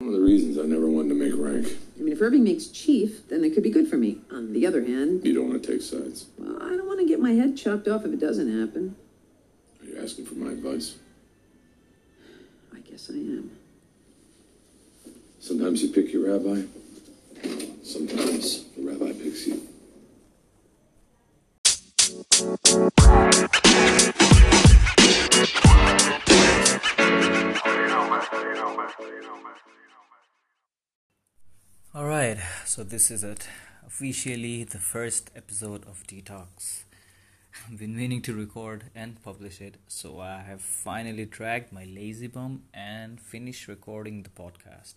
One of the reasons I never wanted to make rank. I mean, if Irving makes chief, then it could be good for me. On the other hand... You don't want to take sides. Well, I don't want to get my head chopped off if it doesn't happen. Are you asking for my advice? I guess I am. Sometimes you pick your rabbi. Sometimes the rabbi picks you. Alright, so this is it. Officially the first episode of Detox. I've been meaning to record and publish it, so I have finally dragged my lazy bum and finished recording the podcast.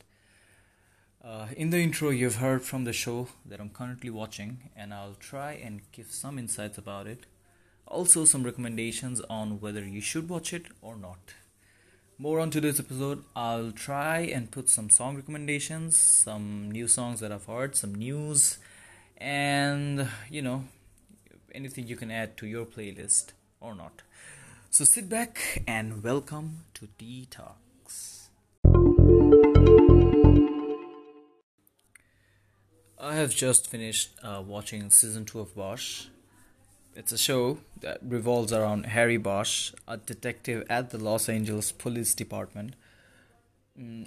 In the intro, you've heard from the show that I'm currently watching, and I'll try and give some insights about it. Also, some recommendations on whether you should watch it or not. More on today's episode, I'll try and put some song recommendations, some new songs that I've heard, some news, and, you know, anything you can add to your playlist or not. So sit back and welcome to Detox. I have just finished watching season 2 of Bosch. It's a show that revolves around Harry Bosch, a detective at the Los Angeles Police Department.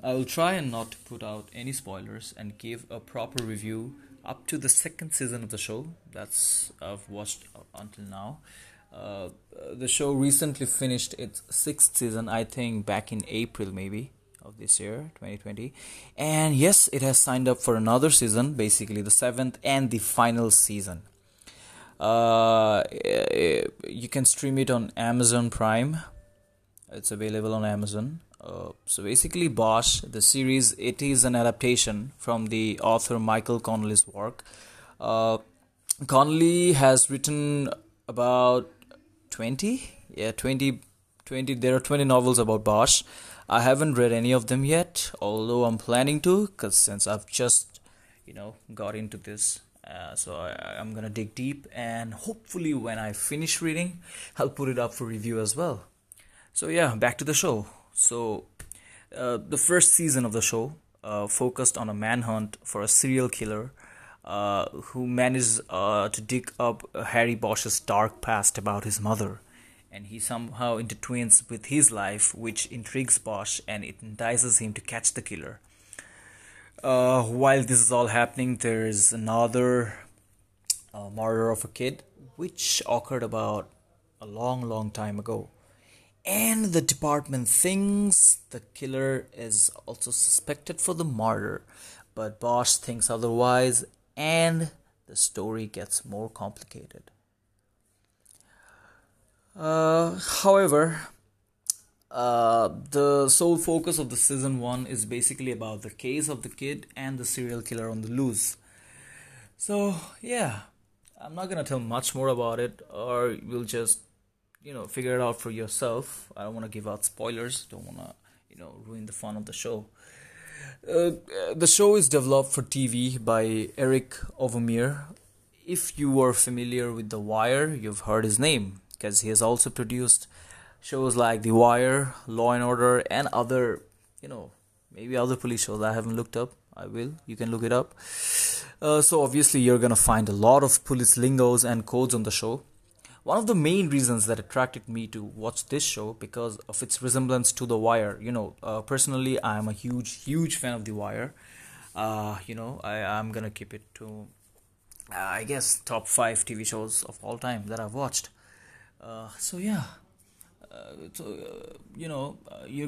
I will try and not put out any spoilers and give a proper review up to the second season of the show. That's I've watched until now. The show recently finished its 6th season, I think back in April maybe. Of this year, 2020, and yes, it has signed up for another season, basically the 7th and the final season. You can stream it on Amazon Prime. It's available on Amazon. So basically, Bosch, the series, it is an adaptation from the author Michael Connelly's work. Connelly has written about 20. There are 20 novels about Bosch. I haven't read any of them yet, although I'm planning to, because since I've just, got into this, so I'm going to dig deep, and hopefully when I finish reading, I'll put it up for review as well. So yeah, back to the show. So, the first season of the show focused on a manhunt for a serial killer who managed to dig up Harry Bosch's dark past about his mother. And he somehow intertwines with his life, which intrigues Bosch and it entices him to catch the killer. While this is all happening, there is another murder of a kid, which occurred about a long time ago. And the department thinks the killer is also suspected for the murder, but Bosch thinks otherwise, and the story gets more complicated. However, the sole focus of the season 1 is basically about the case of the kid and the serial killer on the loose. So, yeah, I'm not gonna tell much more about it, or you'll just, figure it out for yourself. I don't wanna give out spoilers, don't wanna, ruin the fun of the show. The show is developed for TV by Eric Overmere. If you are familiar with The Wire, you've heard his name, because he has also produced shows like The Wire, Law and Order, and other, maybe other police shows I haven't looked up. I will. You can look it up. So obviously you're going to find a lot of police lingos and codes on the show. One of the main reasons that attracted me to watch this show because of its resemblance to The Wire. Personally, I am a huge fan of The Wire. I'm going to keep it to, I guess, top 5 TV shows of all time that I've watched. You're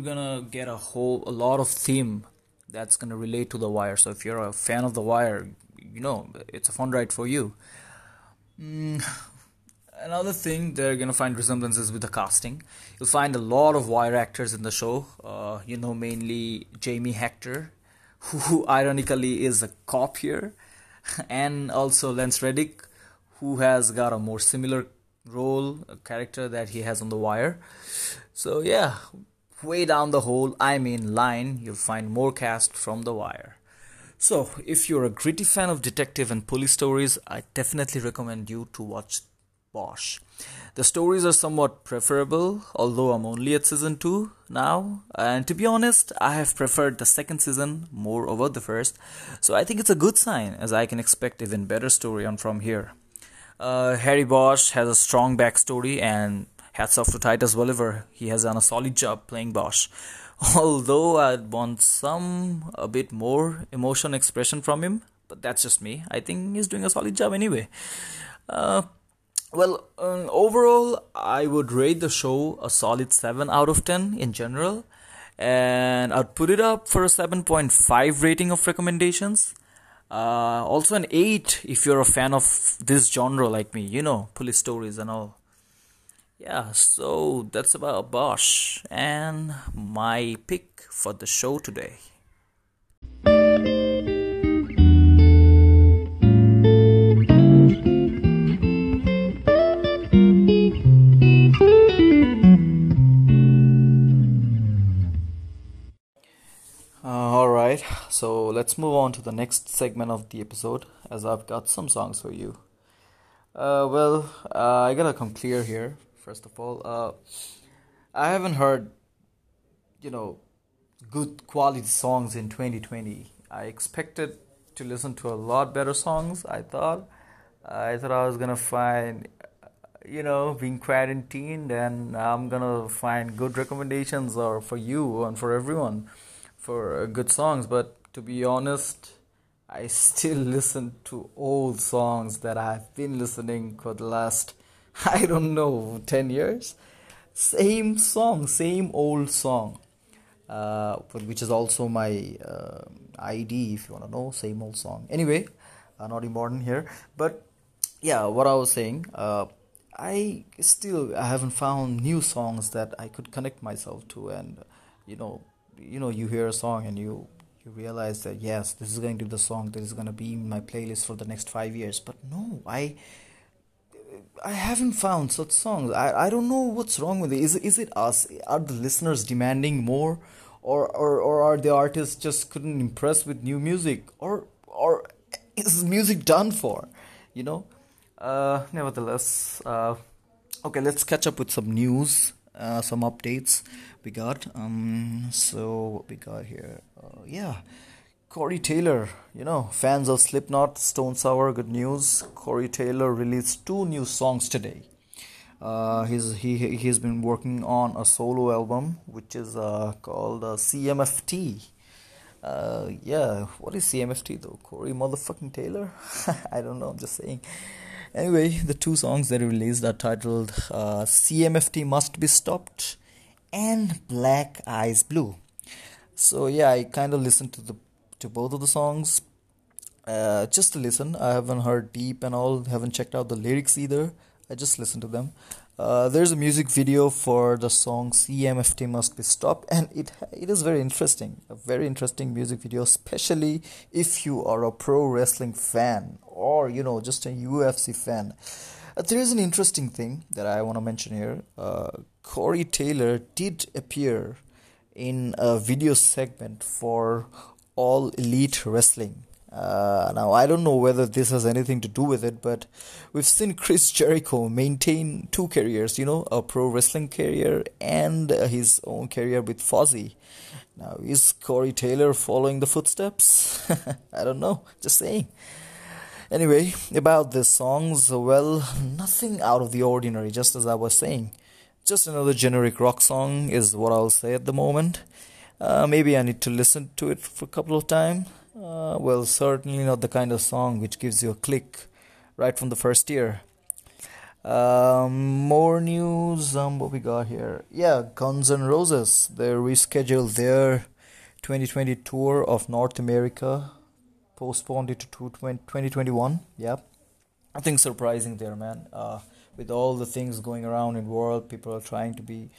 gonna get a lot of theme that's gonna relate to The Wire. So if you're a fan of The Wire, it's a fun ride for you. Another thing, they're gonna find resemblances with the casting. You'll find a lot of Wire actors in the show. Mainly Jamie Hector, who ironically is a cop here, and also Lance Reddick, who has got a more similar role, a character that he has on The Wire. So yeah, way down the whole line, you'll find more cast from The Wire. So if you're a gritty fan of detective and police stories, I definitely recommend you to watch Bosch. The stories are somewhat preferable, although I'm only at season 2 now, and to be honest, I have preferred the second season more over the first, so I think it's a good sign, as I can expect even better story on from here. Harry Bosch has a strong backstory, and hats off to Titus Welliver, he has done a solid job playing Bosch. Although I'd want a bit more emotion expression from him, but that's just me. I think he's doing a solid job anyway. Overall, I would rate the show a solid 7 out of 10 in general. And I'd put it up for a 7.5 rating of recommendations. Also an 8 if you're a fan of this genre like me, you know, police stories and all. Yeah, so that's about Bosch and my pick for the show today. Alright, so let's move on to the next segment of the episode, as I've got some songs for you. I gotta come clear here. First of all, I haven't heard, good quality songs in 2020. I expected to listen to a lot better songs, I thought. I thought I was going to find, being quarantined, and I'm going to find good recommendations or for you and for everyone for good songs. But to be honest, I still listen to old songs that I've been listening for the last 10 years. Same song, same old song, which is also my ID, if you want to know, same old song. Anyway, not important here, but yeah, what I was saying, I haven't found new songs that I could connect myself to, and you hear a song and you realize that yes, this is going to be the song that is going to be in my playlist for the next 5 years, but no, I haven't found such songs. I don't know what's wrong with it. Is it us? Are the listeners demanding more? Or are the artists just couldn't impress with new music? Or is music done for? Nevertheless. Okay, let's catch up with some news. Some updates we got. So what we got here? Corey Taylor, fans of Slipknot, Stone Sour, good news. Corey Taylor released 2 new songs today. He's been working on a solo album, which is called CMFT. What is CMFT though? Corey motherfucking Taylor? I don't know, I'm just saying. Anyway, the 2 songs that he released are titled CMFT Must Be Stopped and Black Eyes Blue. So yeah, I kind of listened to both of the songs, just to listen. I haven't heard deep and all, haven't checked out the lyrics either. I just listened to them. There's a music video for the song CMFT Must Be Stopped, and it is very interesting, a very interesting music video, especially if you are a pro wrestling fan or just a UFC fan. There is an interesting thing that I want to mention here. Corey Taylor did appear in a video segment for All Elite Wrestling. Now, I don't know whether this has anything to do with it, but we've seen Chris Jericho maintain 2 careers, a pro wrestling career and his own career with Fozzy. Now, is Corey Taylor following the footsteps? I don't know, just saying. Anyway, about the songs, nothing out of the ordinary, just as I was saying. Just another generic rock song is what I'll say at the moment. Maybe I need to listen to it for a couple of times. Certainly not the kind of song which gives you a click right from the first year. More news, what we got here. Yeah, Guns N' Roses, they rescheduled their 2020 tour of North America, postponed it to 2021. Yeah, nothing surprising there, man. With all the things going around in the world, people are trying to be,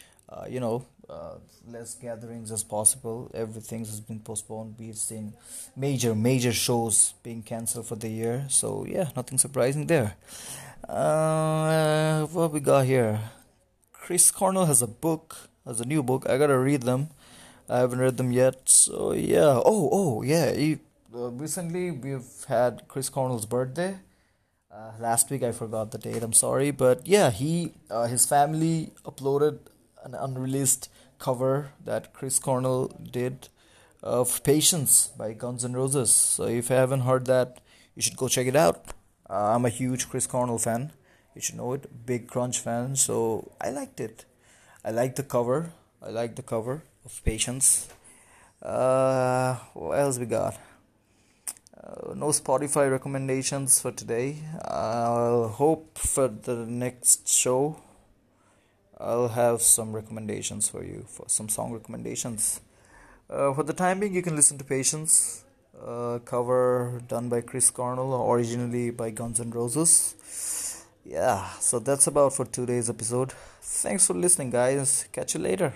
less gatherings as possible. Everything has been postponed. We've seen major shows being cancelled for the year. So yeah, nothing surprising there. What we got here? Chris Cornell has a new book. I gotta read them. I haven't read them yet. So yeah. Recently we've had Chris Cornell's birthday. Last week I forgot the date, I'm sorry, but yeah, he his family uploaded an unreleased cover that Chris Cornell did of Patience by Guns N' Roses. So if you haven't heard that, you should go check it out. I'm a huge Chris Cornell fan, you should know it, big grunge fan, so I liked it. I liked the cover of Patience. What else we got? No Spotify recommendations for today. I'll hope for the next show I'll have some recommendations for you, for some song recommendations. For the time being, you can listen to Patience, cover done by Chris Cornell, originally by Guns N' Roses. Yeah, so that's about for today's episode. Thanks for listening, guys. Catch you later.